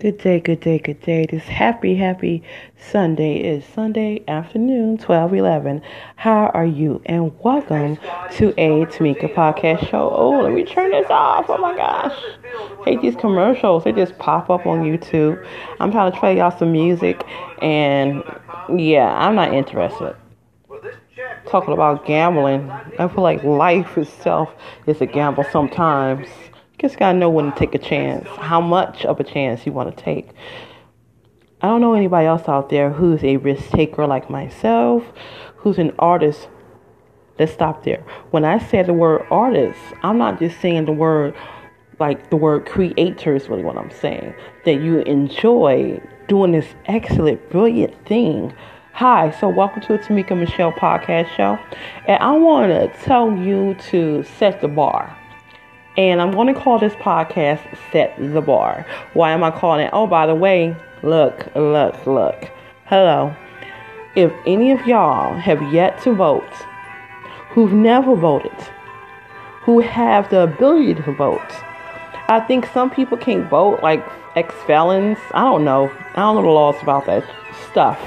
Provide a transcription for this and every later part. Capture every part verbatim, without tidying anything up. Good day, good day, good day. This happy, happy Sunday is Sunday afternoon, twelve eleven. How are you? And welcome to a Tamika podcast show. Oh, let me turn this off. Oh my gosh. I hate these commercials. They just pop up on YouTube. I'm trying to play y'all some music. And yeah, I'm not interested. Talking about gambling. I feel like life itself is a gamble sometimes. Just gotta know when to take a chance, how much of a chance you want to take. I don't know anybody else out there who's a risk taker like myself, who's an artist. Let's stop there. When I say the word artist, I'm not just saying the word like the word creator is really what I'm saying. That you enjoy doing this excellent, brilliant thing. Hi, so welcome to the Tamika Michelle podcast show. And I want to tell you to set the bar. And I'm going to call this podcast Set the Bar. Why am I calling it? Oh, by the way, look, look, look. Hello. If any of y'all have yet to vote, who've never voted, who have the ability to vote, I think some people can't vote, like ex-felons. I don't know. I don't know the laws about that stuff.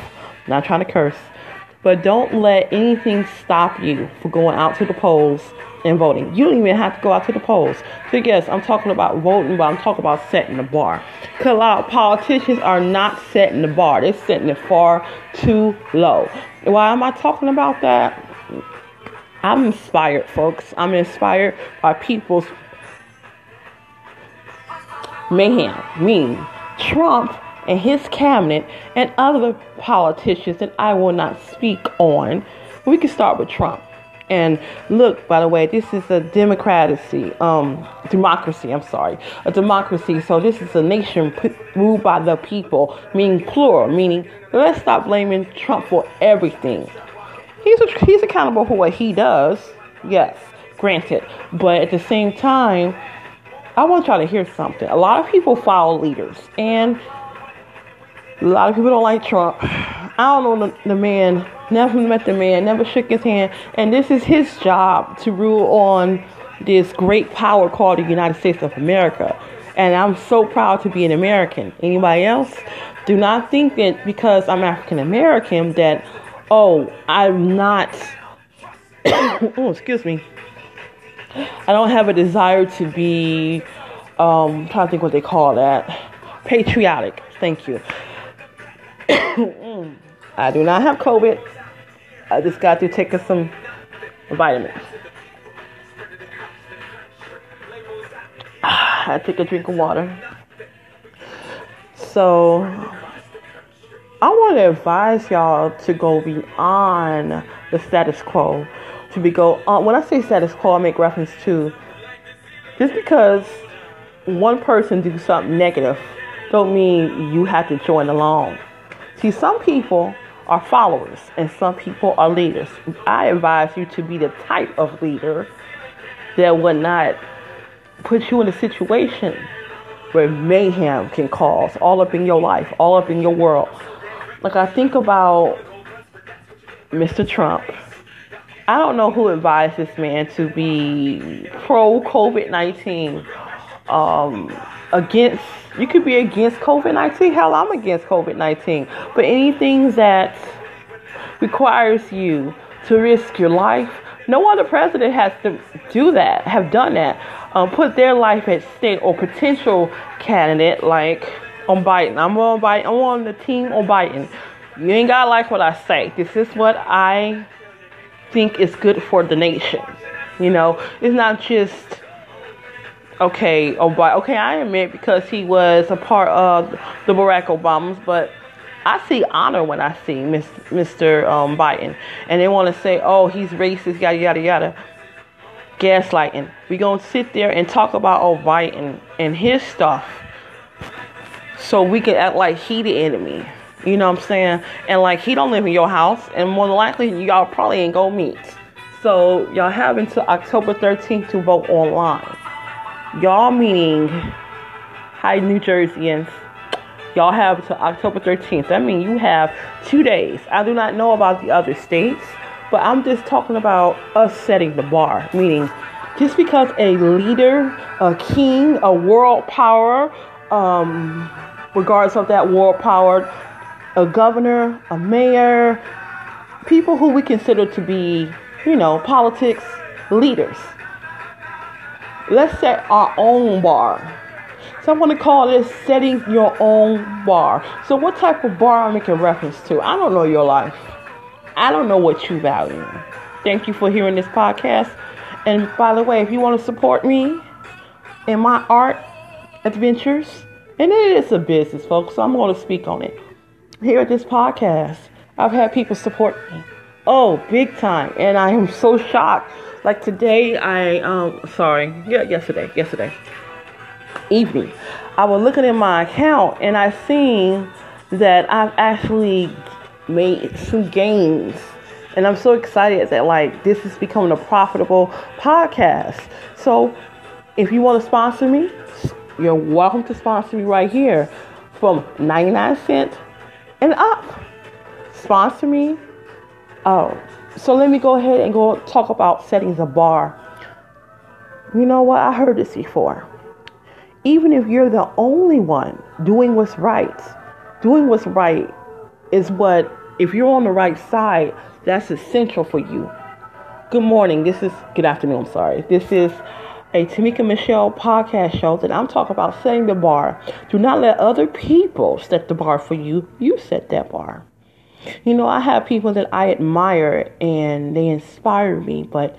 I'm not trying to curse. But don't let anything stop you from going out to the polls and voting. You don't even have to go out to the polls. So yes, I'm talking about voting, but I'm talking about setting the bar. Because a lot of politicians are not setting the bar. They're setting it far too low. Why am I talking about that? I'm inspired, folks. I'm inspired by people's mayhem, mean, Trump, and his cabinet, and other politicians that I will not speak on. We can start with Trump. And look, by the way, this is a democracy, um, democracy, I'm sorry, a democracy. So this is a nation p- ruled by the people, meaning plural, meaning let's stop blaming Trump for everything. He's a, he's accountable for what he does, yes, granted. But at the same time, I want y'all to hear something. A lot of people follow leaders, and a lot of people don't like Trump. I don't know the, the man, never met the man, never shook his hand. And this is his job to rule on this great power called the United States of America. And I'm so proud to be an American. Anybody else? Do not think that because I'm African American that, oh, I'm not, oh, excuse me. I don't have a desire to be, um, I'm trying to think what they call that, patriotic. Thank you. I do not have COVID. I just got to take some vitamins. I took a drink of water. So I want to advise y'all to go beyond the status quo. To be go on. When I say status quo, I make reference to just because one person do something negative, don't mean you have to join along. See, some people are followers and some people are leaders. I advise you to be the type of leader that would not put you in a situation where mayhem can cause all up in your life, all up in your world. Like I think about Mister Trump. I don't know who advised this man to be pro COVID nineteen, um, against. You could be against COVID nineteen. Hell, I'm against COVID nineteen. But anything that requires you to risk your life, no other president has to do that, have done that, um, put their life at stake, or potential candidate like on Biden. I'm on Biden. I'm on the team on Biden. You ain't gotta like what I say. This is what I think is good for the nation. You know, it's not just. Okay, Obama. Okay, I admit because he was a part of the Barack Obamas, but I see honor when I see Miz, Mister Um, Biden. And they want to say, oh, he's racist, yada, yada, yada. Gaslighting. We're going to sit there and talk about old Biden and his stuff so we can act like he the enemy. You know what I'm saying? And like he don't live in your house, and more than likely y'all probably ain't going to meet. So y'all have until October thirteenth to vote online. Y'all meaning, hi New Jerseyans, y'all have to October thirteenth. I mean, you have two days. I do not know about the other states, but I'm just talking about us setting the bar. Meaning, just because a leader, a king, a world power, um, regardless of that war power, a governor, a mayor, people who we consider to be, you know, politics leaders. Let's set our own bar. So I'm going to call this setting your own bar. So what type of bar I'm making reference to? I don't know your life. I don't know what you value. Thank you for hearing this podcast. And by the way, if you want to support me in my art adventures, and it is a business, folks, so I'm going to speak on it. Here at this podcast, I've had people support me. Oh, big time. And I am so shocked. Like today, I, um, sorry, yeah, yesterday, yesterday evening, I was looking at my account and I seen that I've actually made some gains. And I'm so excited that, like, this is becoming a profitable podcast. So if you want to sponsor me, you're welcome to sponsor me right here from ninety-nine cents and up. Sponsor me. Oh, so let me go ahead and go talk about setting a bar. You know what? I heard this before. Even if you're the only one doing what's right, doing what's right is what, if you're on the right side, that's essential for you. Good morning. This is, good afternoon. I'm sorry. This is a Tamika Michelle podcast show that I'm talking about setting the bar. Do not let other people set the bar for you. You set that bar. You know, I have people that I admire and they inspire me, but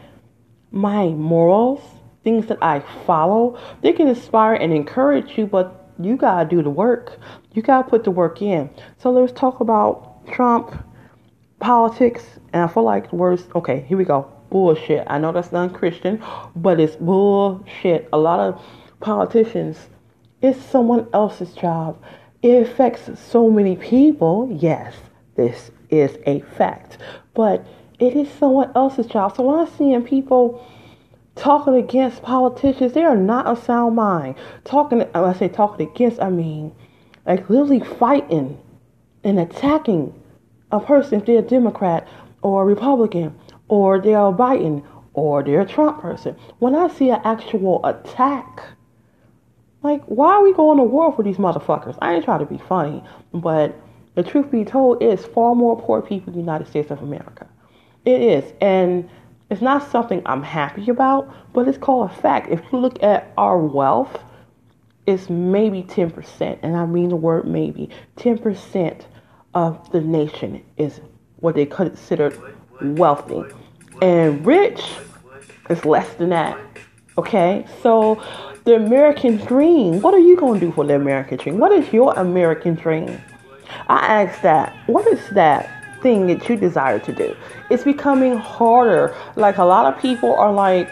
my morals, things that I follow, they can inspire and encourage you, but you got to do the work. You got to put the work in. So let's talk about Trump, politics, and I feel like the words, okay, here we go. Bullshit. I know that's non-Christian, but it's bullshit. A lot of politicians, it's someone else's job. It affects so many people. Yes, this is a fact, but it is someone else's job. So when I'm seeing people talking against politicians, they are not a sound mind. Talking, when I say talking against, I mean like literally fighting and attacking a person if they're a Democrat or a Republican, or they're a Biden, or they're a Trump person. When I see an actual attack, like, why are we going to war for these motherfuckers? I ain't trying to be funny, but the truth be told is far more poor people in the United States of America. It is, and it's not something I'm happy about, but it's called a fact. If you look at our wealth, it's maybe ten percent, and I mean the word maybe, ten percent of the nation is what they considered wealthy, and rich is less than that. Okay, so the American dream, what are you going to do for the American dream? What is your American dream? I ask that. What is that thing that you desire to do? It's becoming harder. Like, a lot of people are like,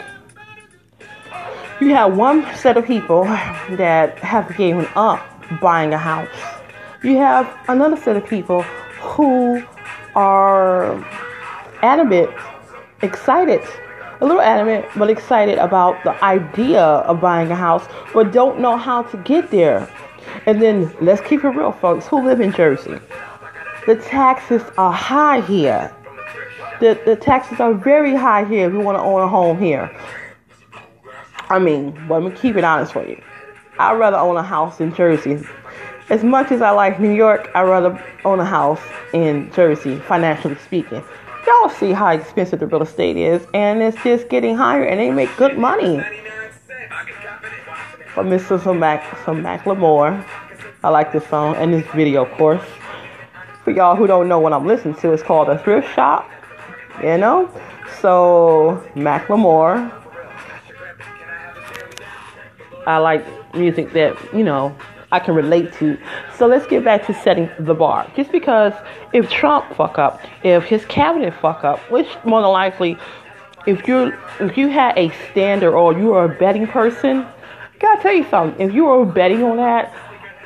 you have one set of people that have given up buying a house. You have another set of people who are adamant, excited, a little adamant, but excited about the idea of buying a house, but don't know how to get there. And then, let's keep it real, folks, who live in Jersey. The taxes are high here. The, the taxes are very high here if you want to own a home here. I mean, but I'm going to keep it honest with you. I'd rather own a house in Jersey. As much as I like New York, I'd rather own a house in Jersey, financially speaking. Y'all see how expensive the real estate is, and it's just getting higher, and they make good money. But Missus Macklemore, I like this song and this video, of course. For y'all who don't know what I'm listening to, it's called A Thrift Shop, you know? So, Macklemore. I like music that, you know, I can relate to. So let's get back to setting the bar. Just because if Trump fuck up, if his cabinet fuck up, which more than likely, if you if you had a standard or you were a betting person, I gotta tell you something. If you were betting on that,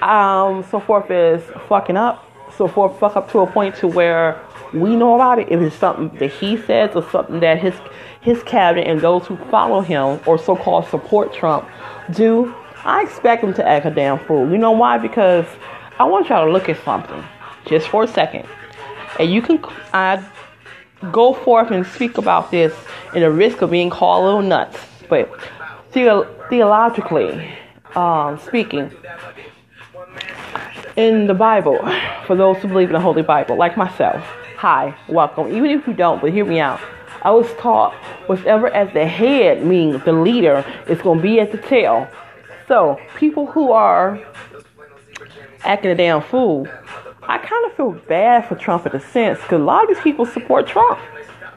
um, so forth is fucking up. So forth fuck up to a point to where we know about it. If it's something that he says or something that his his cabinet and those who follow him or so-called support Trump do, I expect them to act a damn fool. You know why? Because I want y'all to look at something just for a second. And you can I go forth and speak about this in the risk of being called a little nuts. But the, theologically um, speaking, in the Bible for those who believe in the Holy Bible, like myself. Hi, welcome. Even if you don't, but hear me out. I was taught whatever at the head means the leader is going to be at the tail. So people who are acting a damn fool, I kind of feel bad for Trump in a sense, because a lot of these people support Trump,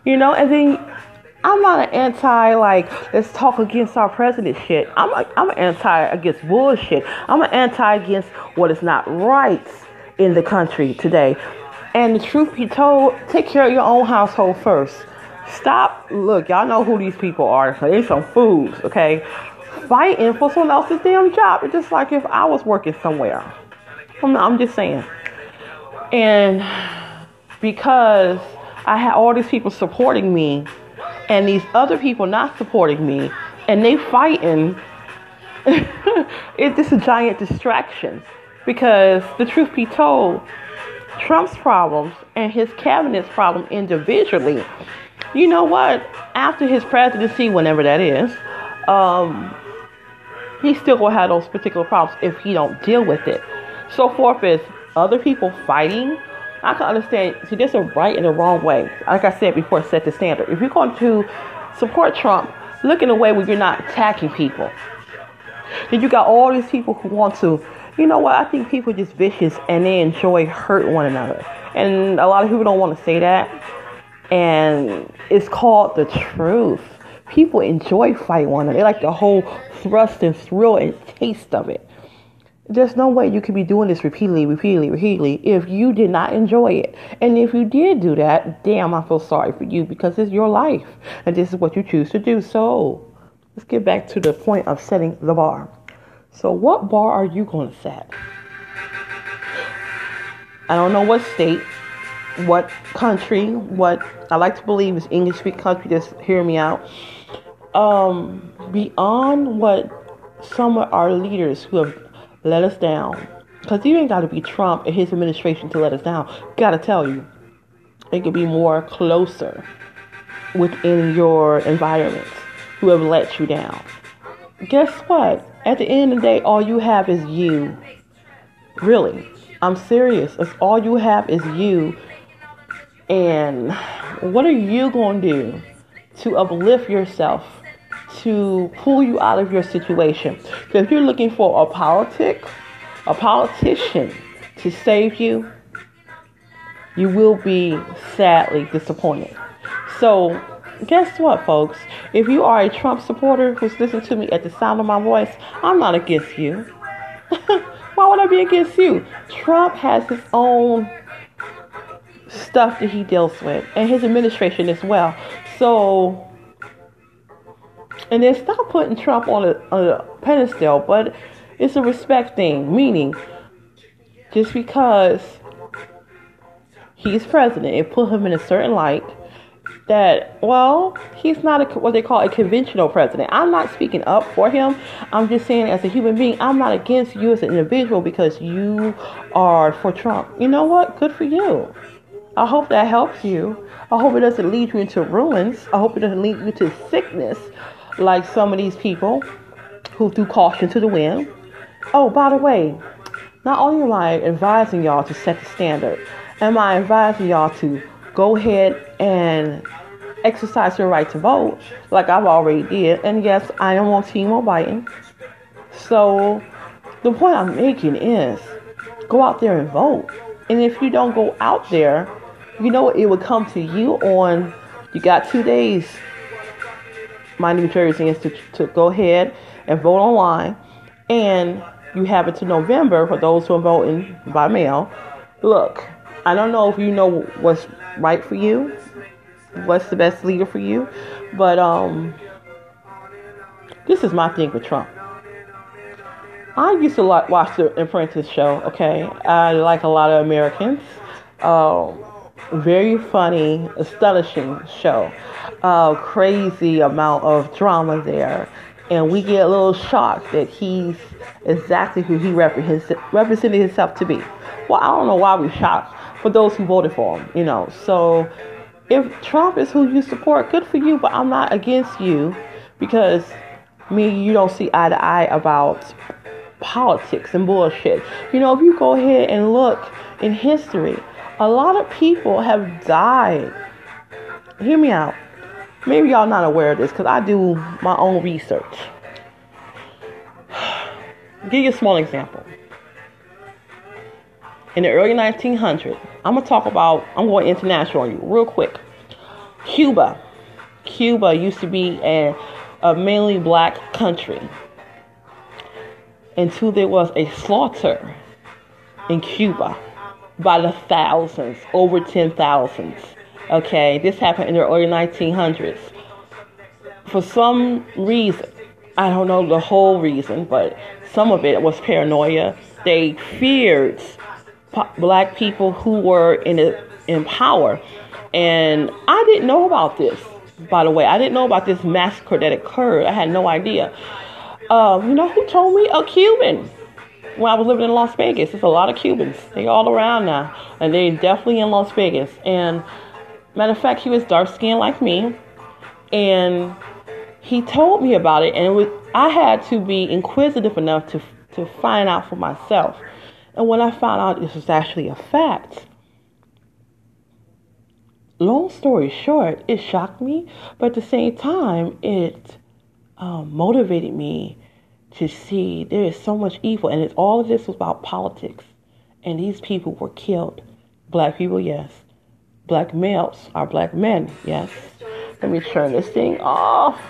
you know. And then I'm not an anti, like, let's talk against our president shit. I'm a, I'm an anti against bullshit. I'm an anti against what is not right in the country today. And the truth be told, take care of your own household first. Stop. Look, y'all know who these people are. So they're some fools, okay? Fighting for someone else's damn job. It's just like if I was working somewhere. I'm, I'm just saying. And because I had all these people supporting me and these other people not supporting me and they fighting, it's just a giant distraction. Because the truth be told, Trump's problems and his cabinet's problem individually, you know what, after his presidency, whenever that is, um, he still will have those particular problems if he don't deal with it. So forth is other people fighting. I can understand. See, there's a right and a wrong way. Like I said before, set the standard. If you're going to support Trump, look in a way where you're not attacking people. Then you got all these people who want to, you know what, I think people are just vicious and they enjoy hurt one another. And a lot of people don't want to say that. And it's called the truth. People enjoy fighting one another. They like the whole thrust and thrill and taste of it. There's no way you could be doing this repeatedly, repeatedly, repeatedly if you did not enjoy it. And if you did do that, damn, I feel sorry for you because it's your life. And this is what you choose to do. So let's get back to the point of setting the bar. So what bar are you going to set? I don't know what state, what country, what I like to believe is English-speaking country. Just hear me out. Um, beyond what some of our leaders who have let us down. Because you ain't got to be Trump and his administration to let us down. Got to tell you. It could be more closer within your environment who have let you down. Guess what? At the end of the day, all you have is you. Really. I'm serious. It's all you have is you. And what are you going to do to uplift yourself? To pull you out of your situation. So if you're looking for a politic, a politician to save you, you will be sadly disappointed. So guess what, folks? If you are a Trump supporter who's listening to me at the sound of my voice, I'm not against you. Why would I be against you? Trump has his own stuff that he deals with, and his administration as well. So... and then stop putting Trump on a, on a pedestal, but it's a respect thing. Meaning, just because he's president, it put him in a certain light that, well, he's not a, what they call a conventional president. I'm not speaking up for him. I'm just saying as a human being, I'm not against you as an individual because you are for Trump. You know what? Good for you. I hope that helps you. I hope it doesn't lead you into ruins. I hope it doesn't lead you to sickness. Like some of these people who threw caution to the wind. Oh, by the way, not only am I advising y'all to set the standard, am I advising y'all to go ahead and exercise your right to vote, like I've already did. And yes, I am on Team Biden. So the point I'm making is go out there and vote. And if you don't go out there, you know it will come to you on, you got two days. My New Jersey is to, to go ahead and vote online. And you have until November for those who are voting by mail. Look, I don't know if you know what's right for you, what's the best leader for you, but um, this is my thing with Trump. I used to like watch The Apprentice show, okay? I like a lot of Americans. Um, very funny, astonishing show. Uh, crazy amount of drama there, and we get a little shocked that he's exactly who he rep- his, represented himself to be. Well, I don't know why we're shocked for those who voted for him, you know. So if Trump is who you support, good for you, but I'm not against you because me, you don't see eye to eye about politics and bullshit. You know, if you go ahead and look in history, a lot of people have died. Hear me out. Maybe y'all not aware of this because I do my own research. Give you a small example. In the early nineteen hundreds, I'm going to talk about, I'm going international on you real quick. Cuba. Cuba used to be a, a mainly black country. Until there was a slaughter in Cuba by the thousands, over ten thousands. Okay, this happened in the early nineteen hundreds. For some reason, I don't know the whole reason, but some of it was paranoia. They feared po- black people who were in a, in power. And I didn't know about this, by the way. I didn't know about this massacre that occurred. I had no idea. Uh, you know who told me? A Cuban. When I was living in Las Vegas. There's a lot of Cubans. They're all around now. And they're definitely in Las Vegas. And matter of fact, he was dark-skinned like me. And he told me about it, and it was, I had to be inquisitive enough to to find out for myself. And when I found out this was actually a fact, long story short, it shocked me, but at the same time, it um, motivated me to see there is so much evil, and it's, all of this was about politics. And these people were killed. Black people, yes. Black males are black men, yes. Let me turn this thing off,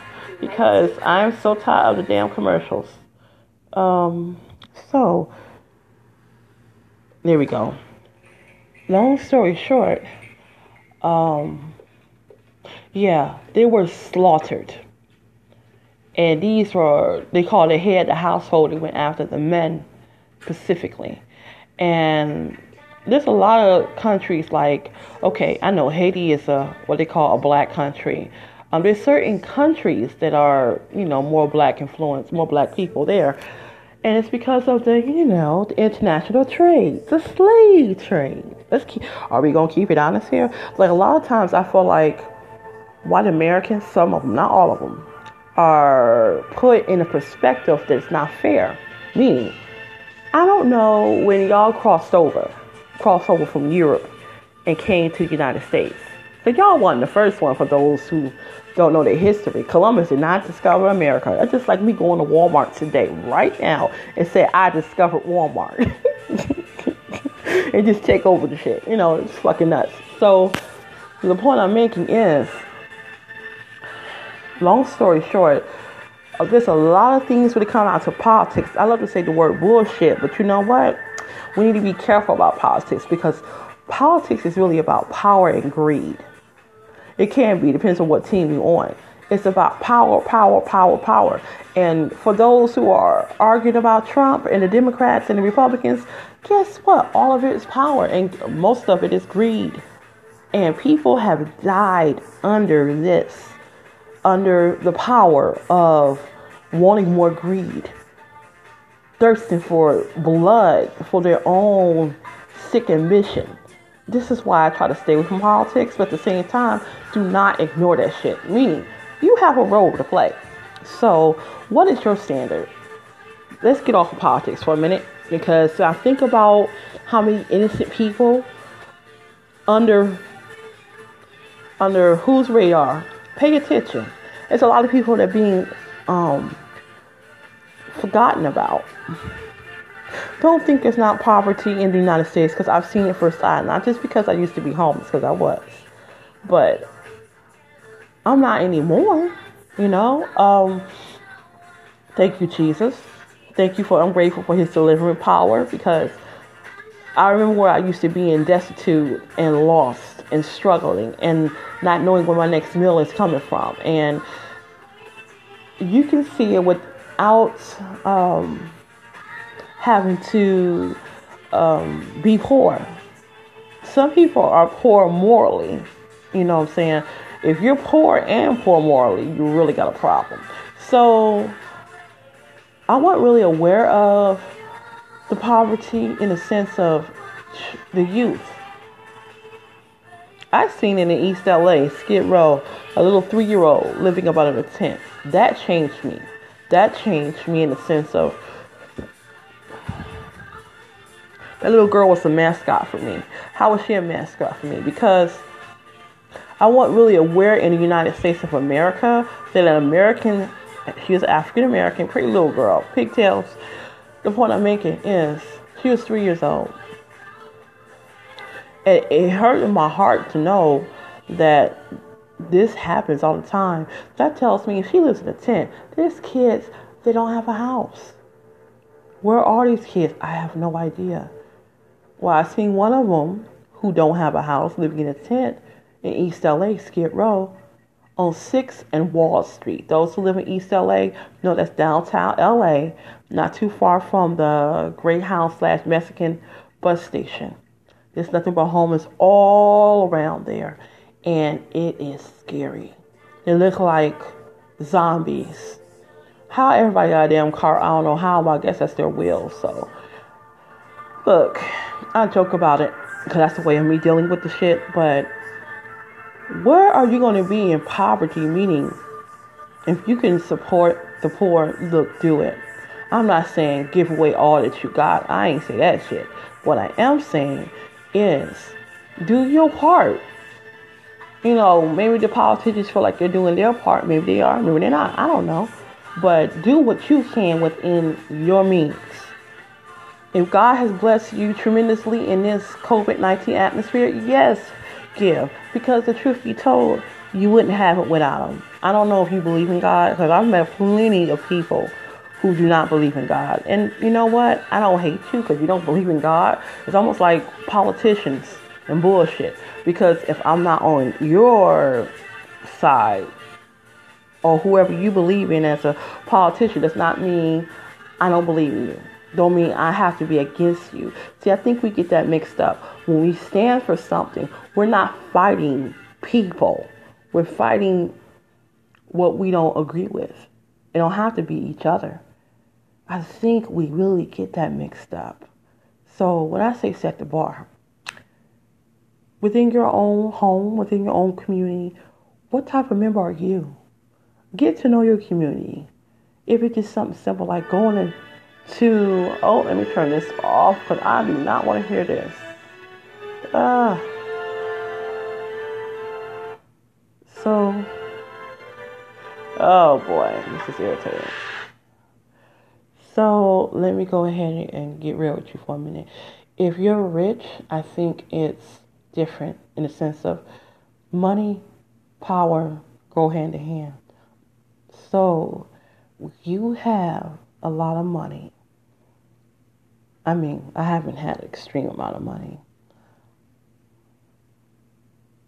because I'm so tired of the damn commercials. Um, so, there we go. Long story short, um, yeah, they were slaughtered. And these were, they called it head the household. They went after the men specifically. And there's a lot of countries like, okay, I know Haiti is a, what they call a black country. Um, there's certain countries that are, you know, more black influence, more black people there. And it's because of the, you know, the international trade, the slave trade. Let's keep, are we going to keep it honest here? Like, a lot of times I feel like white Americans, some of them, not all of them, are put in a perspective that's not fair. Meaning, I don't know when y'all crossed over, crossed over from Europe and came to the United States. So y'all wasn't the first one, for those who don't know their history. Columbus did not discover America. That's just like me going to Walmart today, right now, and say, I discovered Walmart. And just take over the shit. You know, it's fucking nuts. So, the point I'm making is, long story short, there's a lot of things when it comes out to politics. I love to say the word bullshit, but you know what? We need to be careful about politics, because politics is really about power and greed. It can be, depends on what team you're on. It's about power, power, power, power. And for those who are arguing about Trump and the Democrats and the Republicans, guess what? All of it is power, and most of it is greed. And people have died under this, under the power of wanting more greed, thirsting for blood for their own sick ambition. This is why I try to stay away from politics, but at the same time, do not ignore that shit. Meaning, you have a role to play. So, what is your standard? Let's get off of politics for a minute, because I think about how many innocent people under under whose radar. Pay attention. There's a lot of people that are being um, forgotten about. Don't think there's not poverty in the United States, because I've seen it firsthand. Not just because I used to be homeless, because I was. But I'm not anymore, you know. Um, thank you, Jesus. Thank you for, I'm grateful for his delivering power, because I remember where I used to be in destitute and lost and struggling and not knowing where my next meal is coming from. And you can see it without... Um, having to um, be poor. Some people are poor morally. You know what I'm saying? If you're poor and poor morally, you really got a problem. So I wasn't really aware of the poverty in the sense of the youth. I seen it in East L A, Skid Row, a little three-year-old living up out of a tent. That changed me. That changed me in the sense of That little girl was a mascot for me. How was she a mascot for me? Because I want really aware in the United States of America that an American, she was African American, pretty little girl, pigtails. The point I'm making is she was three years old. And it hurt my heart to know that this happens all the time. That tells me if she lives in a tent, there's kids that don't have a house. Where are these kids? I have no idea. Well, I seen one of them who don't have a house living in a tent in East L A, Skid Row, on sixth and Wall Street. Those who live in East L A know that's downtown L A, not too far from the Great House slash Mexican bus station. There's nothing but homeless all around there, and it is scary. They look like zombies. How everybody got a damn car, I don't know how, but I guess that's their will. So, look, I joke about it because that's the way of me dealing with the shit. But where are you going to be in poverty? Meaning, if you can support the poor, look, do it. I'm not saying give away all that you got. I ain't say that shit. What I am saying is do your part. You know, maybe the politicians feel like they're doing their part. Maybe they are. Maybe they're not. I don't know. But do what you can within your means. If God has blessed you tremendously in this covid nineteen atmosphere, yes, give. Because the truth be told, you wouldn't have it without Him. I don't know if you believe in God, because I've met plenty of people who do not believe in God. And you know what? I don't hate you because you don't believe in God. It's almost like politicians and bullshit. Because if I'm not on your side, or whoever you believe in as a politician, does not mean I don't believe in you. Don't mean I have to be against you. See, I think we get that mixed up. When we stand for something, we're not fighting people. We're fighting what we don't agree with. It don't have to be each other. I think we really get that mixed up. So when I say set the bar, within your own home, within your own community, what type of member are you? Get to know your community. If it's just something simple like going in to, oh, let me turn this off because I do not want to hear this. Uh, so, oh boy, this is irritating. So let me go ahead and get real with you for a minute. If you're rich, I think it's different in the sense of money, power go hand in hand. So, you have a lot of money. I mean, I haven't had an extreme amount of money.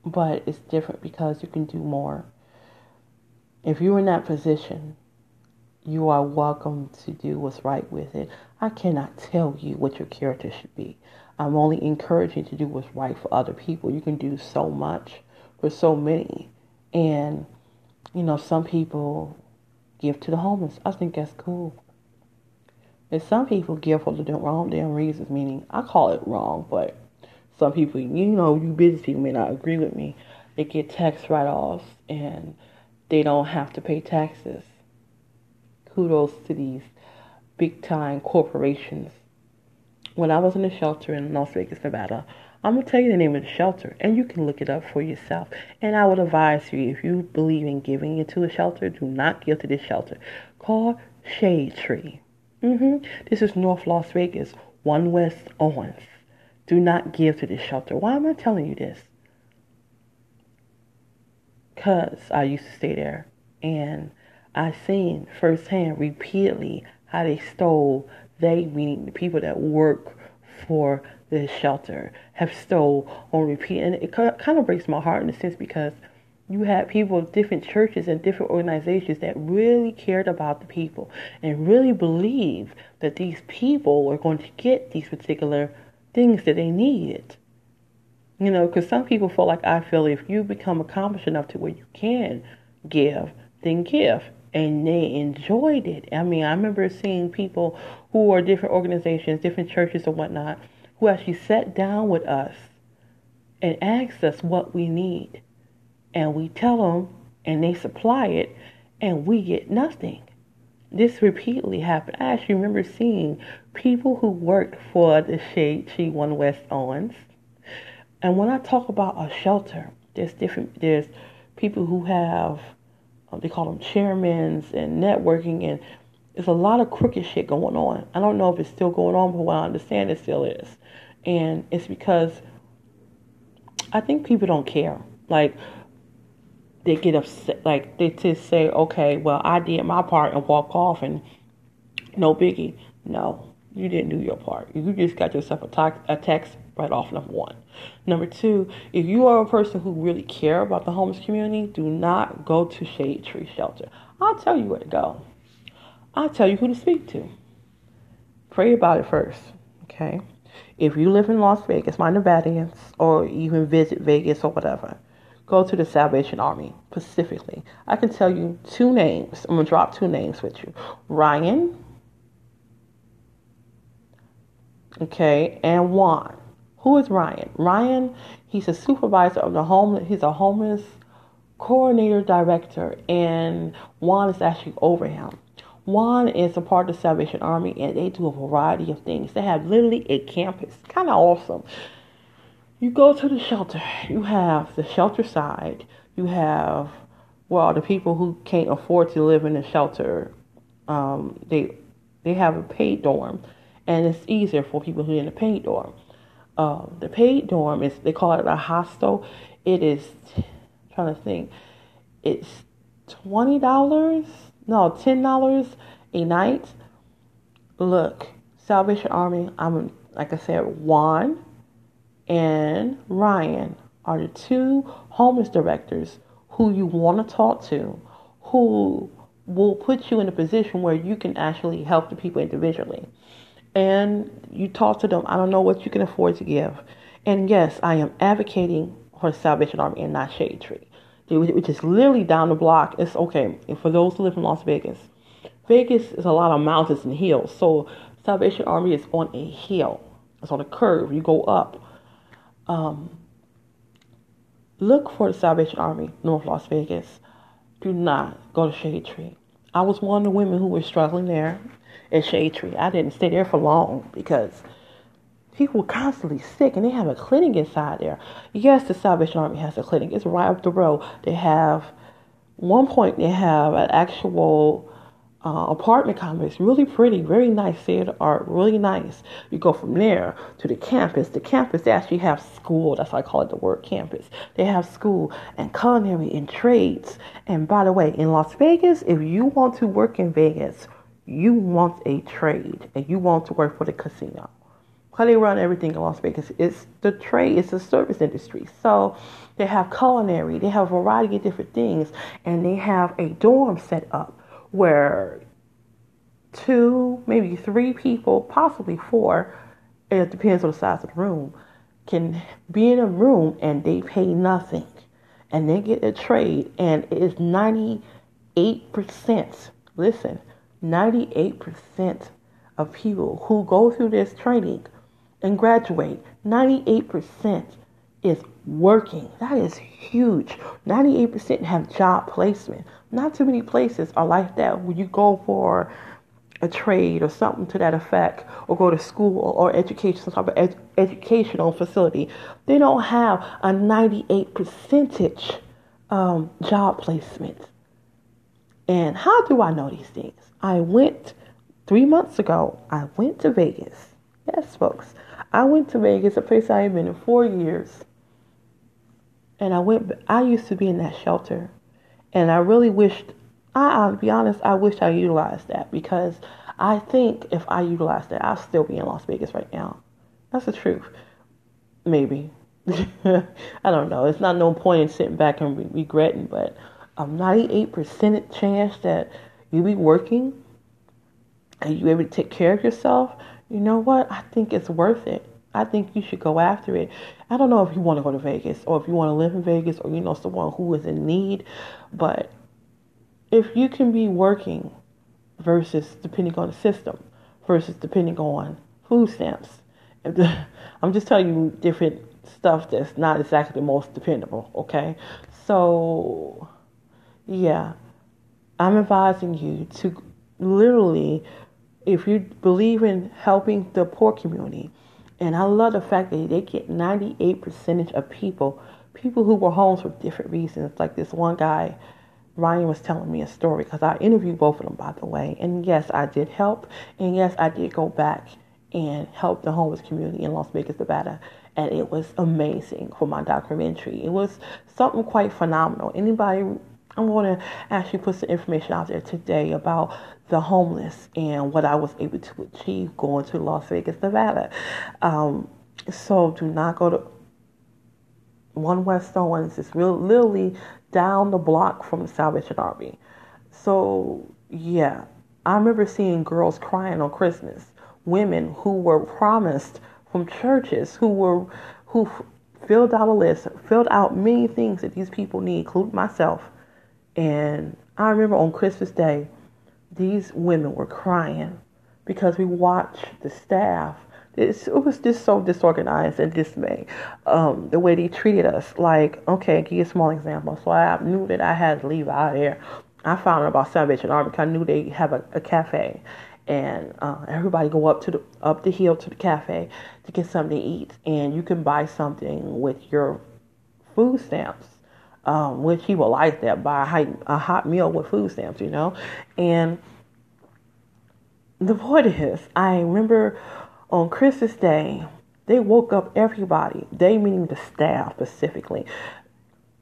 But it's different because you can do more. If you're in that position, you are welcome to do what's right with it. I cannot tell you what your character should be. I'm only encouraging you to do what's right for other people. You can do so much for so many. And, you know, some people give to the homeless. I think that's cool. And some people give for the wrong damn reasons, meaning I call it wrong, but some people, you know, you business people may not agree with me. They get tax write-offs and they don't have to pay taxes. Kudos to these big-time corporations. When I was in a shelter in Las Vegas, Nevada, I'm going to tell you the name of the shelter, and you can look it up for yourself. And I would advise you, if you believe in giving into a shelter, do not give to this shelter. Call Shade Tree. Mm-hmm. This is North Las Vegas, One West Owens. Do not give to this shelter. Why am I telling you this? Because I used to stay there, and I seen firsthand repeatedly how they stole, they meaning the people that work for this shelter, have stole on repeat. And it kind of breaks my heart in a sense because you had people of different churches and different organizations that really cared about the people and really believed that these people were going to get these particular things that they needed. You know, because some people feel like I feel if you become accomplished enough to where you can give, then give. And they enjoyed it. I mean, I remember seeing people who are different organizations, different churches and whatnot, who actually sat down with us and asked us what we need. And we tell them, and they supply it, and we get nothing. this repeatedly happened. I actually remember seeing people who worked for the Shade Tree One West Owens. And when I talk about a shelter, there's different, there's people who have, um, they call them chairmans and networking, and there's a lot of crooked shit going on. I don't know if it's still going on, but what I understand it still is. And it's because I think people don't care. Like, they get upset. Like, they just say, okay, well, I did my part and walk off and no biggie. No, you didn't do your part. You just got yourself a, tax, a tax write-off, number one. Number two, if you are a person who really care about the homeless community, do not go to Shade Tree Shelter. I'll tell you where to go. I'll tell you who to speak to. Pray about it first, okay? If you live in Las Vegas, my Nevadians, or even visit Vegas or whatever, go to the Salvation Army, specifically. I can tell you two names. I'm going to drop two names with you. Ryan, okay, and Juan. Who is Ryan? Ryan, he's a supervisor of the homeless. He's a homeless coordinator director, and Juan is actually over him. One is a part of the Salvation Army, and they do a variety of things. They have literally a campus. Kind of awesome. You go to the shelter. You have the shelter side. You have, well, the people who can't afford to live in the shelter. Um, they they have a paid dorm, and it's easier for people who are in the paid dorm. Uh, the paid dorm, is they call it a hostel. It is, I'm trying to think, it's twenty dollars. No, ten dollars a night. Look, Salvation Army, I'm like I said, Juan and Ryan are the two homeless directors who you want to talk to, who will put you in a position where you can actually help the people individually. And you talk to them, I don't know what you can afford to give. And yes, I am advocating for Salvation Army and not Shade Tree, which is literally down the block. It's okay. And for those who live in Las Vegas, Vegas is a lot of mountains and hills. So Salvation Army is on a hill. It's on a curve. You go up. Um, look for the Salvation Army, North Las Vegas. Do not go to Shade Tree. I was one of the women who were struggling there at Shade Tree. I didn't stay there for long because people were constantly sick, and they have a clinic inside there. Yes, the Salvation Army has a clinic. It's right up the road. They have, one point, they have an actual uh, apartment complex. Really pretty, very nice. Theater art, really nice. You go from there to the campus. The campus, they actually have school. That's why I call it the word campus. They have school and culinary and trades. And by the way, in Las Vegas, if you want to work in Vegas, you want a trade, and you want to work for the casino. How they run everything in Las Vegas, it's the trade, it's the service industry. So they have culinary, they have a variety of different things, and they have a dorm set up where two, maybe three people, possibly four, it depends on the size of the room, can be in a room, and they pay nothing, and they get a trade, and it is ninety-eight percent, listen, ninety-eight percent of people who go through this training and graduate, ninety-eight percent is working. That is huge. ninety-eight percent have job placement. Not too many places are like that. When you go for a trade or something to that effect, or go to school or education, some type of ed- educational facility, they don't have a ninety-eight percentage um, job placement. And how do I know these things? I went three months ago. I went to Vegas. Yes, folks. I went to Vegas, a place I haven't been in four years. And I went, I used to be in that shelter. And I really wished, I, I'll be honest, I wish I utilized that, because I think if I utilized that, I'll still be in Las Vegas right now. That's the truth. Maybe. I don't know. It's not no point in sitting back and re- regretting, but a ninety-eight percent chance that you be working and you able to take care of yourself. You know what? I think it's worth it. I think you should go after it. I don't know if you want to go to Vegas, or if you want to live in Vegas, or you know someone who is in need. But if you can be working versus depending on the system, versus depending on food stamps. I'm just telling you different stuff that's not exactly the most dependable, okay? So, yeah. I'm advising you to literally, if you believe in helping the poor community, and I love the fact that they get ninety-eight percent of people, people who were homeless for different reasons. Like this one guy, Ryan was telling me a story, because I interviewed both of them, by the way. And yes, I did help. And yes, I did go back and help the homeless community in Las Vegas, Nevada. And it was amazing for my documentary. It was something quite phenomenal. Anybody, I'm going to actually put some information out there today about the homeless and what I was able to achieve going to Las Vegas, Nevada. Um, so do not go to One West Owens. It's real, literally down the block from the Salvation Army. So, yeah, I remember seeing girls crying on Christmas. Women who were promised from churches who were who filled out a list, filled out many things that these people need, including myself. And I remember on Christmas Day, these women were crying because we watched the staff. It's, it was just so disorganized and dismayed. Um, the way they treated us. Like, okay, I'll give you a small example. So I knew that I had to leave out of there. I found out about Salvation Army because I knew they have a, a cafe. And uh, everybody go up to the up the hill to the cafe to get something to eat. And you can buy something with your food stamps. Um, which he would like that, buy a hot, a hot meal with food stamps, you know. And the point is, I remember on Christmas Day, they woke up everybody. They meaning the staff specifically.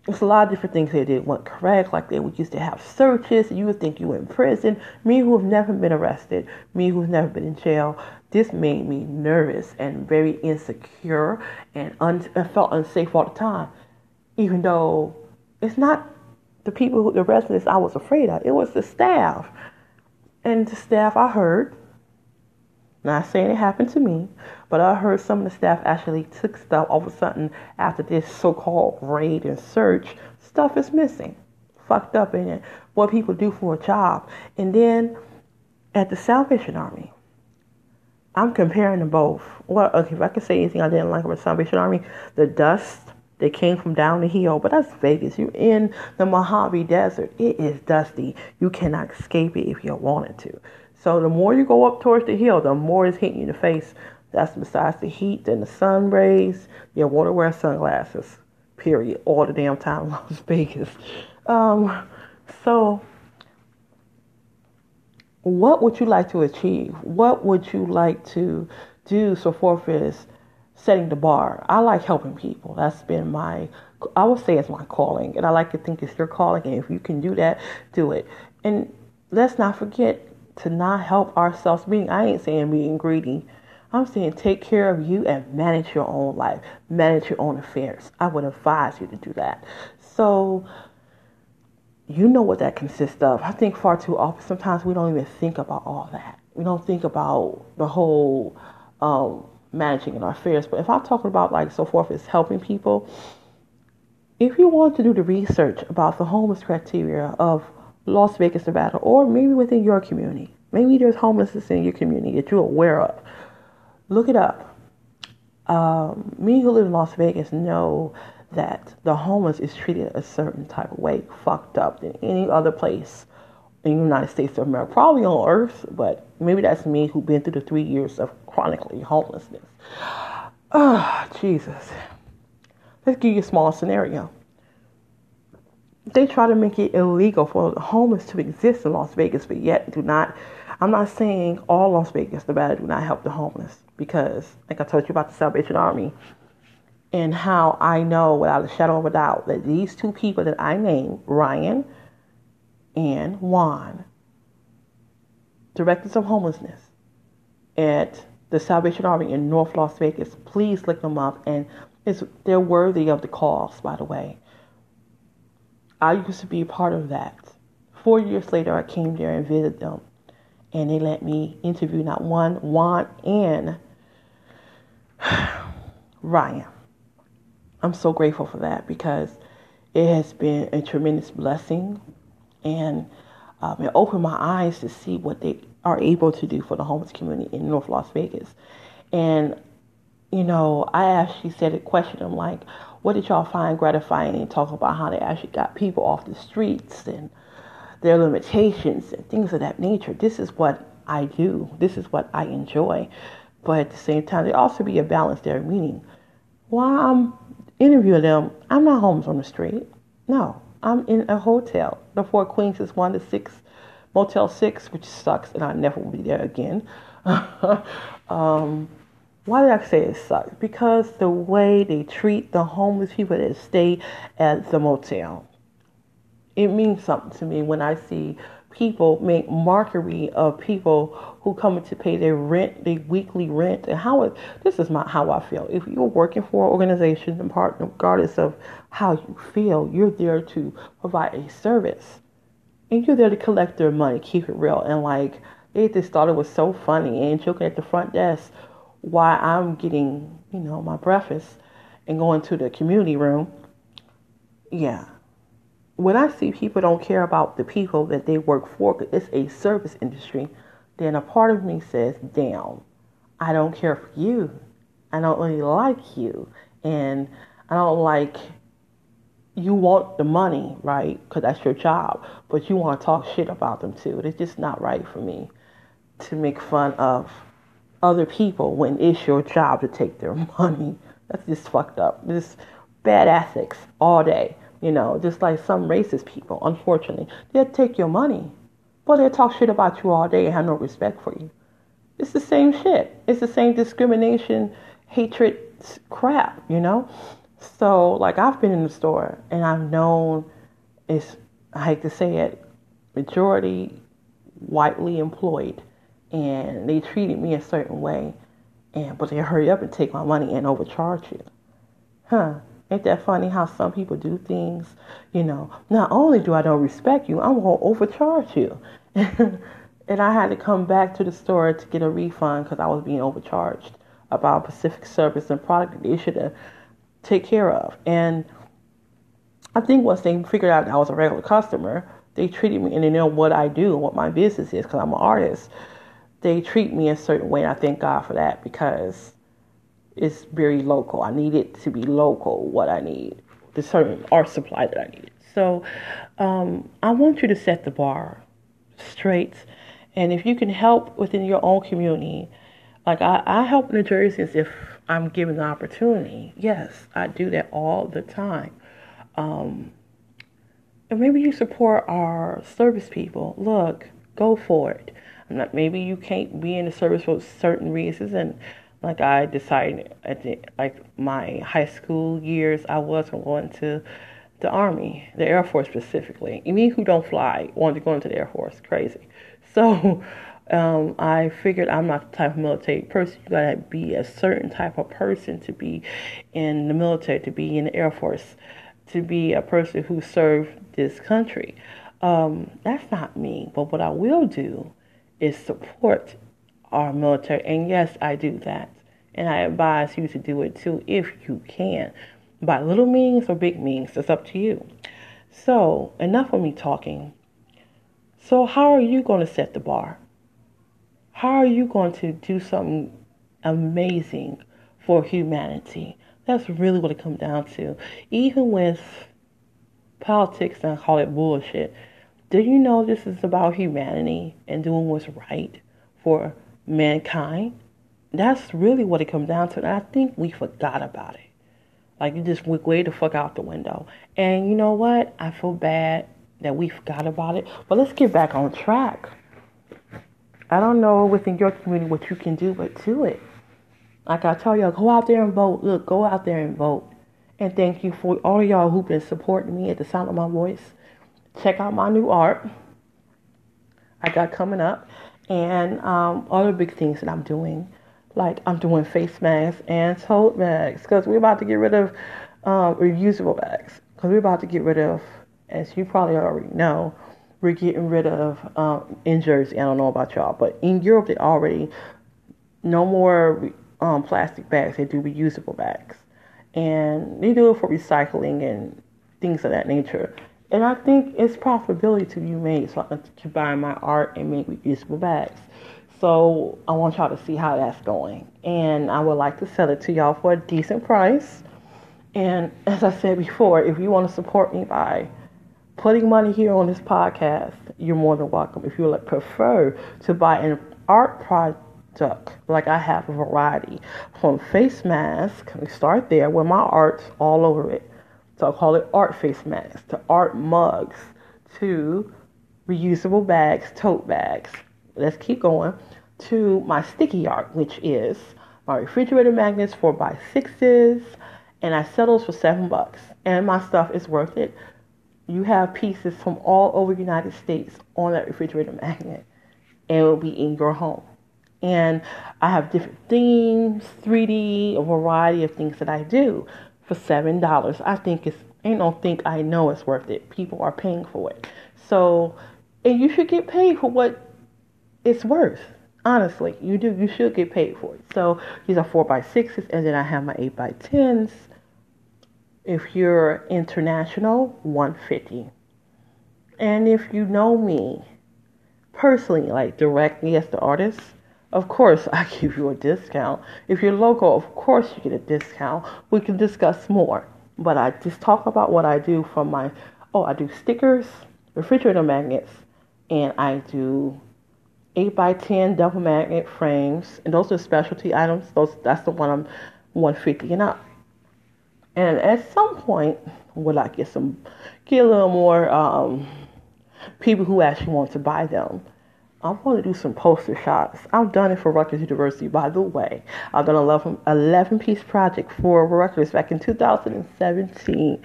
There's a lot of different things they did weren't correct. Like they would used to have searches. You would think you were in prison. Me who have never been arrested. Me who's never been in jail. This made me nervous and very insecure and un- I felt unsafe all the time. Even though it's not the people, who, the residents I was afraid of. It was the staff. And the staff I heard, not saying it happened to me, but I heard some of the staff actually took stuff. All of a sudden, after this so-called raid and search, stuff is missing. Fucked up in it. What people do for a job. And then at the Salvation Army, I'm comparing them both. Well, okay, if I could say anything I didn't like about the Salvation Army, the dust. They came from down the hill, but that's Vegas. You're in the Mojave Desert. It is dusty. You cannot escape it if you wanted to. So the more you go up towards the hill, the more it's hitting you in the face. That's besides the heat and the sun rays. You want to wear sunglasses, period, all the damn time in Las Vegas. Um, so what would you like to achieve? What would you like to do? So forth is setting the bar. I like helping people. That's been my, I would say it's my calling. And I like to think it's your calling. And if you can do that, do it. And let's not forget to not help ourselves. Meaning, I ain't saying being greedy. I'm saying take care of you and manage your own life. Manage your own affairs. I would advise you to do that. So, you know what that consists of. I think far too often, sometimes we don't even think about all that. We don't think about the whole, um, managing in our affairs. But if I'm talking about like so forth is helping people, if you want to do the research about the homeless criteria of Las Vegas, Nevada, or maybe within your community, maybe there's homelessness in your community that you're aware of, look it up. Um, me who live in Las Vegas know that the homeless is treated a certain type of way, fucked up, than any other place in the United States of America, probably on earth, but maybe that's me who've been through the three years of chronically homelessness. Oh, Jesus. Let's give you a small scenario. They try to make it illegal for the homeless to exist in Las Vegas, but yet do not, I'm not saying all Las Vegas, Nevada do not help the homeless, because like I told you about the Salvation Army and how I know without a shadow of a doubt that these two people that I named, Ryan and Juan, directors of homelessness at the Salvation Army in North Las Vegas, please look them up. And it's, they're worthy of the cause, by the way. I used to be part of that. Four years later, I came there and visited them. And they let me interview not one, Juan and Ryan. I'm so grateful for that because it has been a tremendous blessing. And um, it opened my eyes to see what they are able to do for the homeless community in North Las Vegas. And, you know, I actually said a question. I'm like, what did y'all find gratifying? And talk about how they actually got people off the streets and their limitations and things of that nature. This is what I do. This is what I enjoy. But at the same time, there also be a balance there, meaning while I'm interviewing them, I'm not homeless on the street. No, I'm in a hotel. The Four Queens is one, the six, Motel six, which sucks, and I never will be there again. um, why did I say it sucks? Because the way they treat the homeless people that stay at the motel. It means something to me when I see people make mockery of people who come to pay their rent, their weekly rent. And how it, this is my how I feel. If you're working for an organization, regardless of how you feel, you're there to provide a service. And you're there to collect their money, keep it real. And like, they just thought it was so funny and joking at the front desk while I'm getting, you know, my breakfast and going to the community room. Yeah. When I see people don't care about the people that they work for, because it's a service industry, then a part of me says, damn, I don't care for you. I don't really like you. And I don't like, you want the money, right? Because that's your job. But you want to talk shit about them too. It's just not right for me to make fun of other people when it's your job to take their money. That's just fucked up. It's bad ethics all day. You know, just like some racist people, unfortunately, they'll take your money, but they'll talk shit about you all day and have no respect for you. It's the same shit. It's the same discrimination, hatred crap, you know? So, like, I've been in the store, and I've known it's, I hate to say it, majority whitely employed, and they treated me a certain way, and but they hurry up and take my money and overcharge you. Huh. Ain't that funny how some people do things, you know, not only do I don't respect you, I'm going to overcharge you. And I had to come back to the store to get a refund because I was being overcharged about specific service and product that they should have take care of. And I think once they figured out that I was a regular customer, they treated me, and they know what I do and what my business is because I'm an artist. They treat me a certain way, and I thank God for that because it's very local. I need it to be local, what I need, the certain art supply that I need. So um, I want you to set the bar straight. And if you can help within your own community, like I, I help New Jerseyans if I'm given the opportunity. Yes, I do that all the time. Um, and maybe you support our service people. Look, go for it. I'm not, maybe you can't be in the service for certain reasons, and like I decided at the, like my high school years, I wasn't going to the Army, the Air Force specifically. And me who don't fly wanted to go into the Air Force, crazy. So um, I figured I'm not the type of military person. You gotta be a certain type of person to be in the military, to be in the Air Force, to be a person who served this country. Um, that's not me. But what I will do is support our military. And yes, I do that. And I advise you to do it too if you can. By little means or big means, it's up to you. So, enough of me talking. So, how are you going to set the bar? How are you going to do something amazing for humanity? That's really what it comes down to. Even with politics, and I call it bullshit, do you know this is about humanity and doing what's right for mankind? That's really what it comes down to. And I think we forgot about it. Like, it just went way the fuck out the window. And you know what? I feel bad that we forgot about it. But let's get back on track. I don't know within your community what you can do, but do it. Like I tell y'all, go out there and vote. Look, go out there and vote. And thank you for all of y'all who've been supporting me at the sound of my voice. Check out my new art I got coming up. And um, other big things that I'm doing, like I'm doing face masks and tote bags, because we're about to get rid of um, reusable bags, because we're about to get rid of, as you probably already know, we're getting rid of, um, in Jersey, I don't know about y'all, but in Europe they already, no more um, plastic bags, they do reusable bags, and they do it for recycling and things of that nature. And I think it's profitability to be made, so I can combine my art and make reusable bags. So I want y'all to see how that's going. And I would like to sell it to y'all for a decent price. And as I said before, if you want to support me by putting money here on this podcast, you're more than welcome. If you would like, prefer to buy an art product, like I have a variety, from face masks, we start there with my art's all over it. So I call it art face masks, to art mugs, to reusable bags, tote bags. Let's keep going to my sticky art, which is my refrigerator magnets, four by sixes, and I sell those for seven bucks. And my stuff is worth it. You have pieces from all over the United States on that refrigerator magnet, and it will be in your home. And I have different themes, three D, a variety of things that I do for seven dollars. I think it's, I don't think I know it's worth it. People are paying for it, so and you should get paid for what it's worth. Honestly, you do. You should get paid for it. So these are four by sixes, and then I have my eight by tens. If you're international, one hundred fifty dollars. And if you know me personally, like directly as the artist, of course I give you a discount. If you're local, of course you get a discount. We can discuss more. But I just talk about what I do from my, oh, I do stickers, refrigerator magnets, and I do eight by ten double magnet frames. And those are specialty items. Those, that's the one I'm one hundred fifty dollars and up. And at some point, will I get some, get a little more um, people who actually want to buy them? I want to do some poster shots. I've done it for Rutgers University, by the way. I've done an eleven-piece project for Rutgers back in two thousand seventeen.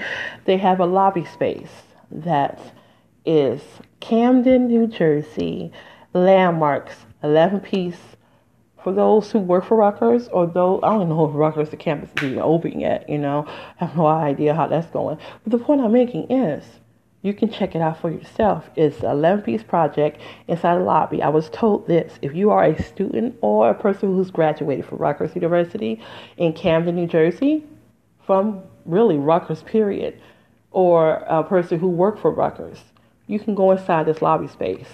They have a lobby space that is Camden, New Jersey, landmarks, eleven-piece. For those who work for Rutgers, or those, I don't know if Rutgers, the campus is even open yet, you know. I have no idea how that's going. But the point I'm making is, you can check it out for yourself. It's an eleven-piece project inside the lobby. I was told this. If you are a student or a person who's graduated from Rutgers University in Camden, New Jersey, from really Rutgers, period, or a person who worked for Rutgers, you can go inside this lobby space.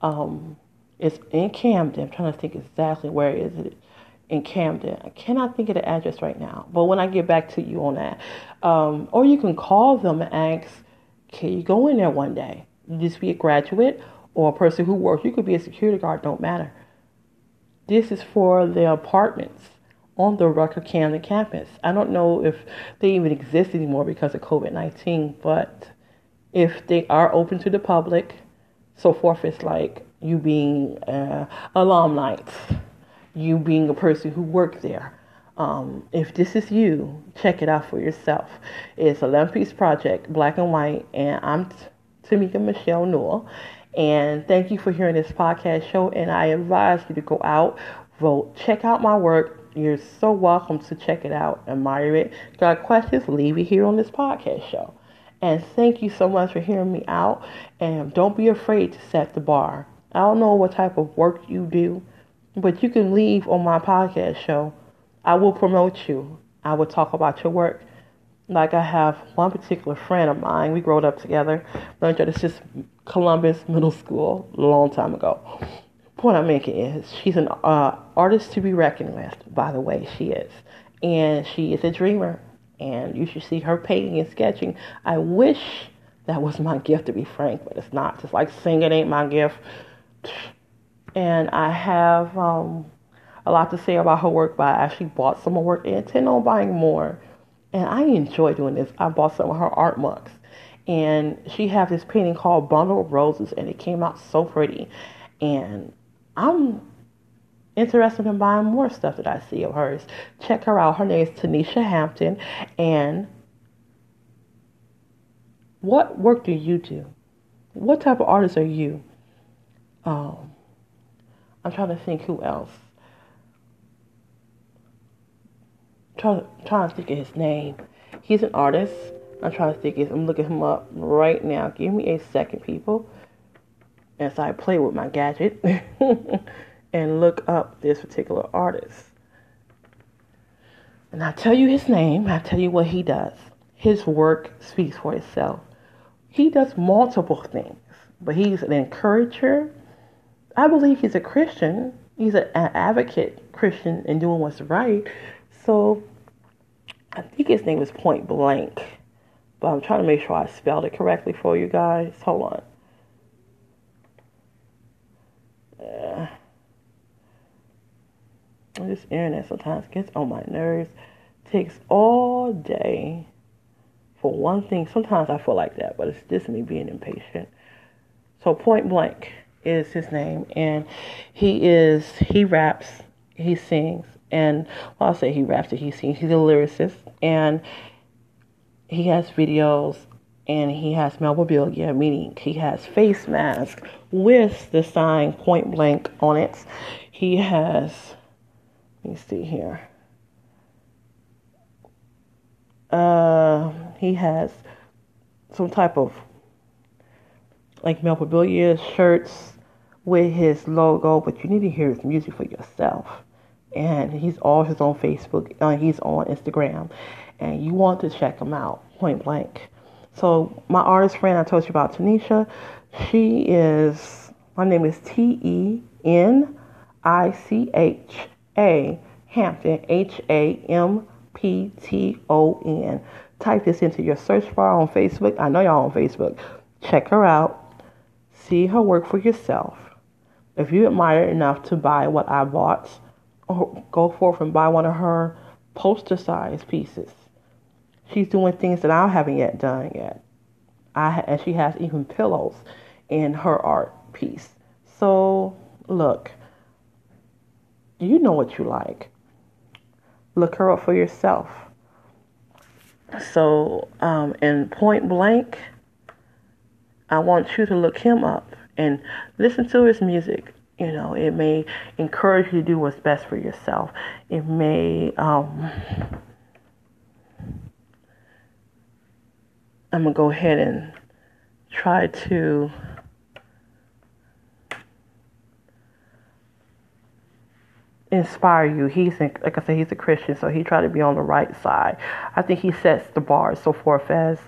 Um... It's in Camden. I'm trying to think exactly where is it in Camden. I cannot think of the address right now. But when I get back to you on that, um, or you can call them and ask, can you go in there one day? You just be a graduate or a person who works. You could be a security guard. Don't matter. This is for the apartments on the Rutgers Camden campus. I don't know if they even exist anymore because of COVID nineteen. But if they are open to the public, so forth, it's like, you being uh, alumni, you being a person who worked there. Um, if this is you, check it out for yourself. It's a eleven-piece project, black and white, and I'm Tamika Michelle Newell. And thank you for hearing this podcast show, and I advise you to go out, vote, check out my work. You're so welcome to check it out, admire it. Got questions, leave it here on this podcast show. And thank you so much for hearing me out, and don't be afraid to set the bar. I don't know what type of work you do, but you can leave on my podcast show. I will promote you. I will talk about your work. Like I have one particular friend of mine. We grew up together. Learned that it's just Columbus Middle School a long time ago. Point I'm making is she's an uh, artist to be reckoned with, by the way, she is. And she is a dreamer. And you should see her painting and sketching. I wish that was my gift, to be frank, but it's not. Just like singing ain't my gift. And I have um, a lot to say about her work, but I actually bought some of her work and intend on buying more. And I enjoy doing this. I bought some of her art mugs. And she has this painting called Bundle of Roses, and it came out so pretty. And I'm interested in buying more stuff that I see of hers. Check her out. Her name is Tenicha Hampton. And what work do you do? What type of artist are you? Um, I'm trying to think who else. I'm trying to, trying to think of his name. He's an artist. I'm trying to think. Of, I'm looking him up right now. Give me a second, people, as I play with my gadget and look up this particular artist. And I tell you his name. I tell you what he does. His work speaks for itself. He does multiple things, but he's an encourager. I believe he's a Christian. He's an advocate Christian and doing what's right. So I think his name is Point Blank. But I'm trying to make sure I spelled it correctly for you guys. Hold on. Uh, this internet sometimes gets on my nerves. Takes all day for one thing. Sometimes I feel like that, but it's just me being impatient. So Point Blank is his name, and he is he raps, he sings, and well, I'll say he raps and he sings. He's a lyricist, and he has videos, and he has memorabilia, meaning he has face masks with the sign Point Blank on it. He has, let me see here. Uh, he has some type of like memorabilia, shirts with his logo, but you need to hear his music for yourself. And he's all his own Facebook, uh, he's on Instagram, and you want to check him out, Point Blank. So my artist friend I told you about, Tenicha, she is, my name is T E N I C H A Hampton, H A M P T O N. Type this into your search bar on Facebook. I know y'all on Facebook. Check her out. See her work for yourself. If you admire it enough to buy what I bought, or go forth and buy one of her poster size pieces. She's doing things that I haven't yet done yet. I and she has even pillows in her art piece. So look, you know what you like. Look her up for yourself. So, um, and Point Blank, I want you to look him up and listen to his music. You know, it may encourage you to do what's best for yourself. It may, um, I'm going to go ahead and try to inspire you. He's, in, like I said, he's a Christian, so he tried to be on the right side. I think he sets the bar so forth as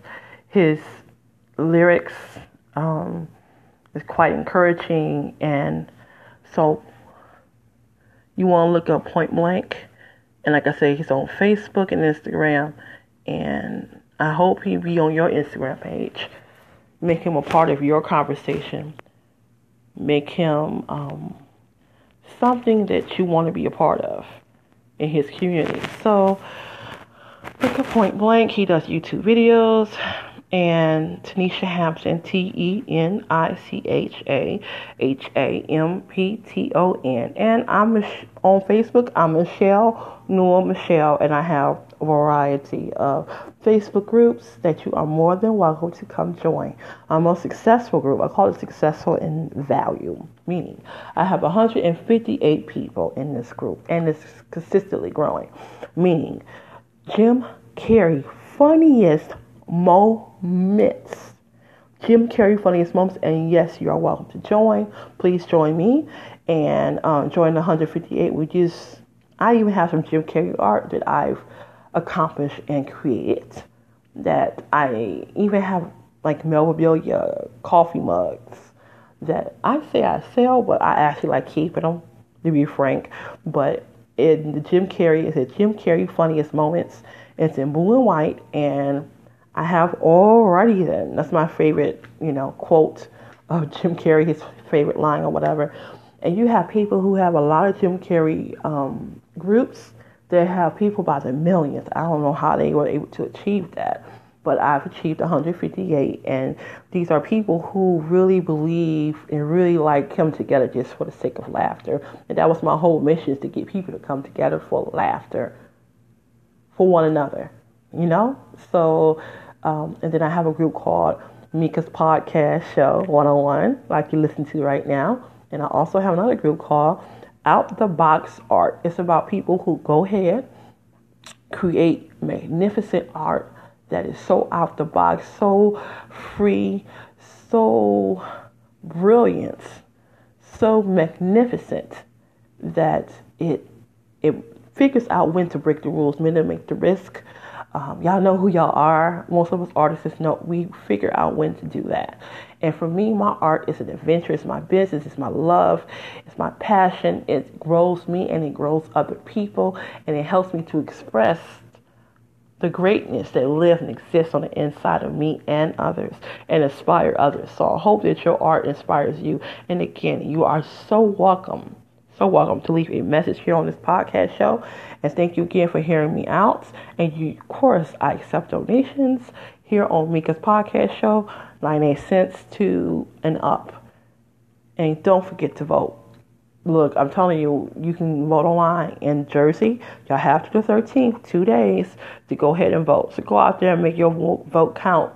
his lyrics um, is quite encouraging, and so you want to look up Point Blank, and like I said, he's on Facebook and Instagram, and I hope he be on your Instagram page. Make him a part of your conversation. Make him um, something that you want to be a part of in his community. So look at Point Blank. He does YouTube videos. And Tenicha Hampton, T E N I C H A H A M P T O N. And I'm Mich- on Facebook, I'm Michelle Newell Michelle, and I have a variety of Facebook groups that you are more than welcome to come join. I'm a successful group. I call it Successful in Value, meaning I have one hundred fifty-eight people in this group, and it's consistently growing, meaning Jim Carrey, funniest moments. Jim Carrey, funniest moments, and yes, you are welcome to join. Please join me and um, join the one hundred fifty-eight. We just, I even have some Jim Carrey art that I've accomplished and created. That I even have like memorabilia, coffee mugs that I say I sell, but I actually like keeping them, to be frank. But in the Jim Carrey, it's a Jim Carrey funniest moments. It's in blue and white, and I have already then. That's my favorite, you know, quote of Jim Carrey, his favorite line or whatever. And you have people who have a lot of Jim Carrey um, groups that have people by the millions. I don't know how they were able to achieve that, but I've achieved one hundred fifty-eight. And these are people who really believe and really like come together just for the sake of laughter. And that was my whole mission, is to get people to come together for laughter, for one another. You know, so, um, and then I have a group called Mika's Podcast Show one oh one, like you listen to right now. And I also have another group called Out the Box Art. It's about people who go ahead, create magnificent art that is so out the box, so free, so brilliant, so magnificent that it, it figures out when to break the rules, when to make the risk. Um, y'all know who y'all are. Most of us artists know we figure out when to do that. And for me, my art is an adventure. It's my business. It's my love. It's my passion. It grows me and it grows other people. And it helps me to express the greatness that lives and exists on the inside of me and others, and inspire others. So I hope that your art inspires you. And again, you are so welcome, so welcome to leave a message here on this podcast show. And thank you again for hearing me out. And you, of course, I accept donations here on Mika's podcast show, ninety-eight cents to and up. And don't forget to vote. Look, I'm telling you, you can vote online in Jersey. Y'all have to the thirteenth, two days, to go ahead and vote. So go out there and make your vote count.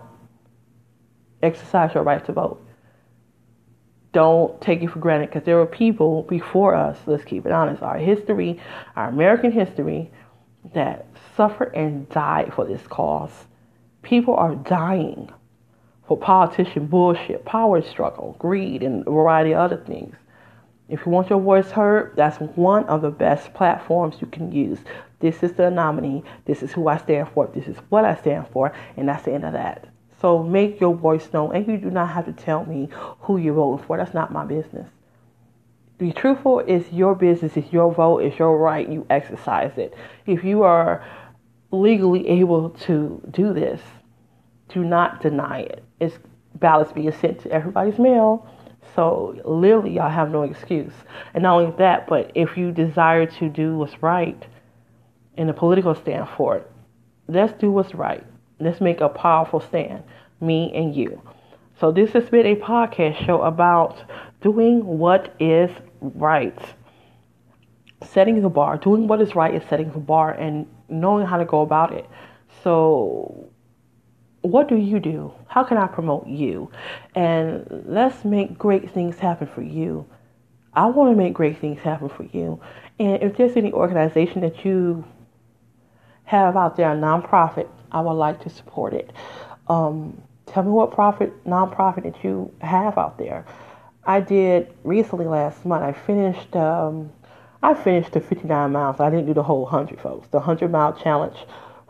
Exercise your right to vote. Don't take it for granted, because there were people before us, let's keep it honest, our history, our American history, that suffered and died for this cause. People are dying for politician bullshit, power struggle, greed, and a variety of other things. If you want your voice heard, that's one of the best platforms you can use. This is the nominee. This is who I stand for. This is what I stand for. And that's the end of that. So make your voice known. And you do not have to tell me who you're voting for. That's not my business. Be truthful. It's your business. It's your vote. It's your right. You exercise it. If you are legally able to do this, do not deny it. It's ballots being sent to everybody's mail. So literally, y'all have no excuse. And not only that, but if you desire to do what's right in a political stand for it, let's do what's right. Let's make a powerful stand, me and you. So this has been a podcast show about doing what is right. Setting the bar. Doing what is right is setting the bar and knowing how to go about it. So what do you do? How can I promote you? And let's make great things happen for you. I want to make great things happen for you. And if there's any organization that you have out there, a nonprofit, I would like to support it. Um, tell me what profit, nonprofit that you have out there. I did recently last month. I finished. Um, I finished the fifty-nine miles. I didn't do the whole hundred, folks. The hundred mile challenge.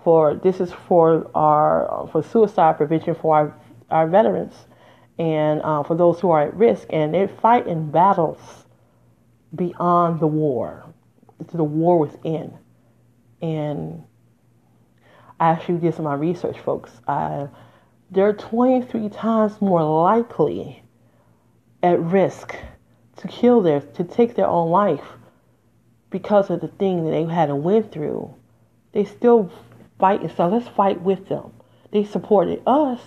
For this is for our for suicide prevention for our, our veterans, and uh, for those who are at risk, and they fight in battles beyond the war. It's the war within. And I actually did some of my research, folks. Uh, they're twenty-three times more likely at risk to kill their to take their own life because of the thing that they had to went through. They still fighting, so let's fight with them. They supported us.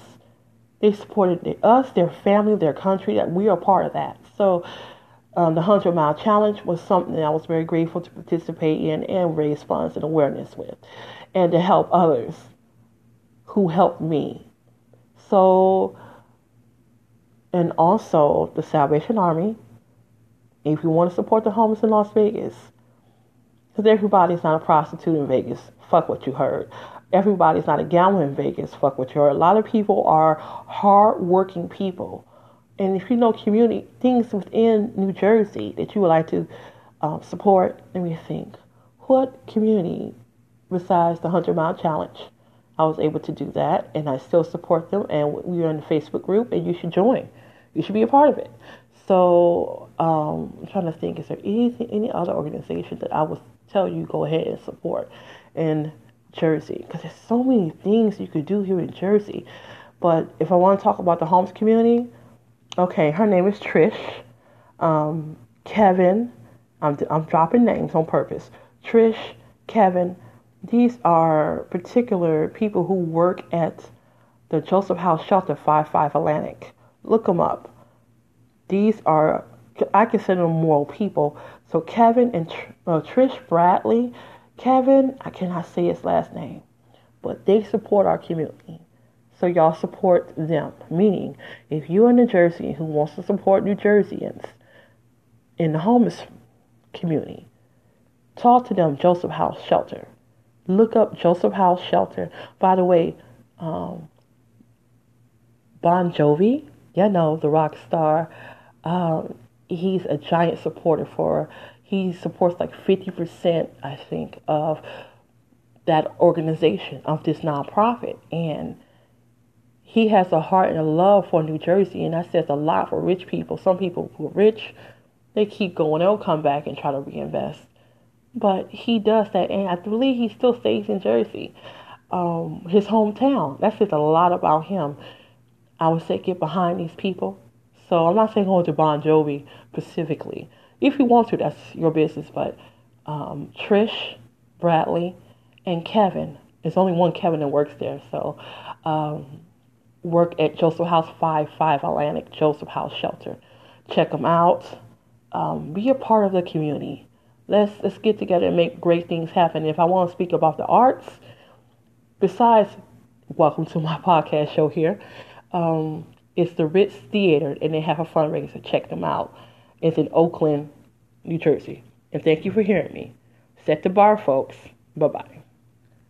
They supported us, their family, their country. That we are part of that. So, um, the hundred mile challenge was something that I was very grateful to participate in and raise funds and awareness with, and to help others who helped me. So, and also the Salvation Army. If you want to support the homeless in Las Vegas, because everybody's not a prostitute in Vegas. Fuck what you heard. Everybody's not a gambler in Vegas. Fuck what you heard. A lot of people are hard-working people. And if you know community things within New Jersey that you would like to um, support, let me think. What community besides the hundred mile Challenge? I was able to do that, and I still support them. And we are in the Facebook group, and you should join. You should be a part of it. So um, I'm trying to think. Is there anything, any other organization that I would tell you go ahead and support in Jersey, because there's so many things you could do here in Jersey? But if I want to talk about the homeless community, okay, her name is Trish, um, Kevin. I'm I'm dropping names on purpose. Trish, Kevin. These are particular people who work at the Joseph House Shelter, five five Atlantic. Look them up. These are, I consider them moral people. So Kevin and Tr- uh, Trish Bradley. Kevin, I cannot say his last name, but they support our community. So y'all support them. Meaning, if you're in New Jersey who wants to support New Jerseyans in the homeless community, talk to them, Joseph House Shelter. Look up Joseph House Shelter. By the way, um, Bon Jovi, you know, the rock star, um, he's a giant supporter for He supports like fifty percent, I think, of that organization, of this nonprofit. And he has a heart and a love for New Jersey. And that says a lot for rich people. Some people who are rich, they keep going. They'll come back and try to reinvest. But he does that. And I believe he still stays in Jersey. um, his hometown. That says a lot about him. I would say get behind these people. So I'm not saying go to Bon Jovi specifically. If you want to, that's your business. But um, Trish, Bradley, and Kevin. There's only one Kevin that works there. So um, work at Joseph House five five Atlantic, Joseph House Shelter. Check them out. Um, be a part of the community. Let's let's get together and make great things happen. If I want to speak about the arts, besides, welcome to my podcast show here. Um, it's the Ritz Theater, and they have a fundraiser. Check them out. It's in Oakland, New Jersey. And thank you for hearing me. Set the bar, folks. Bye-bye.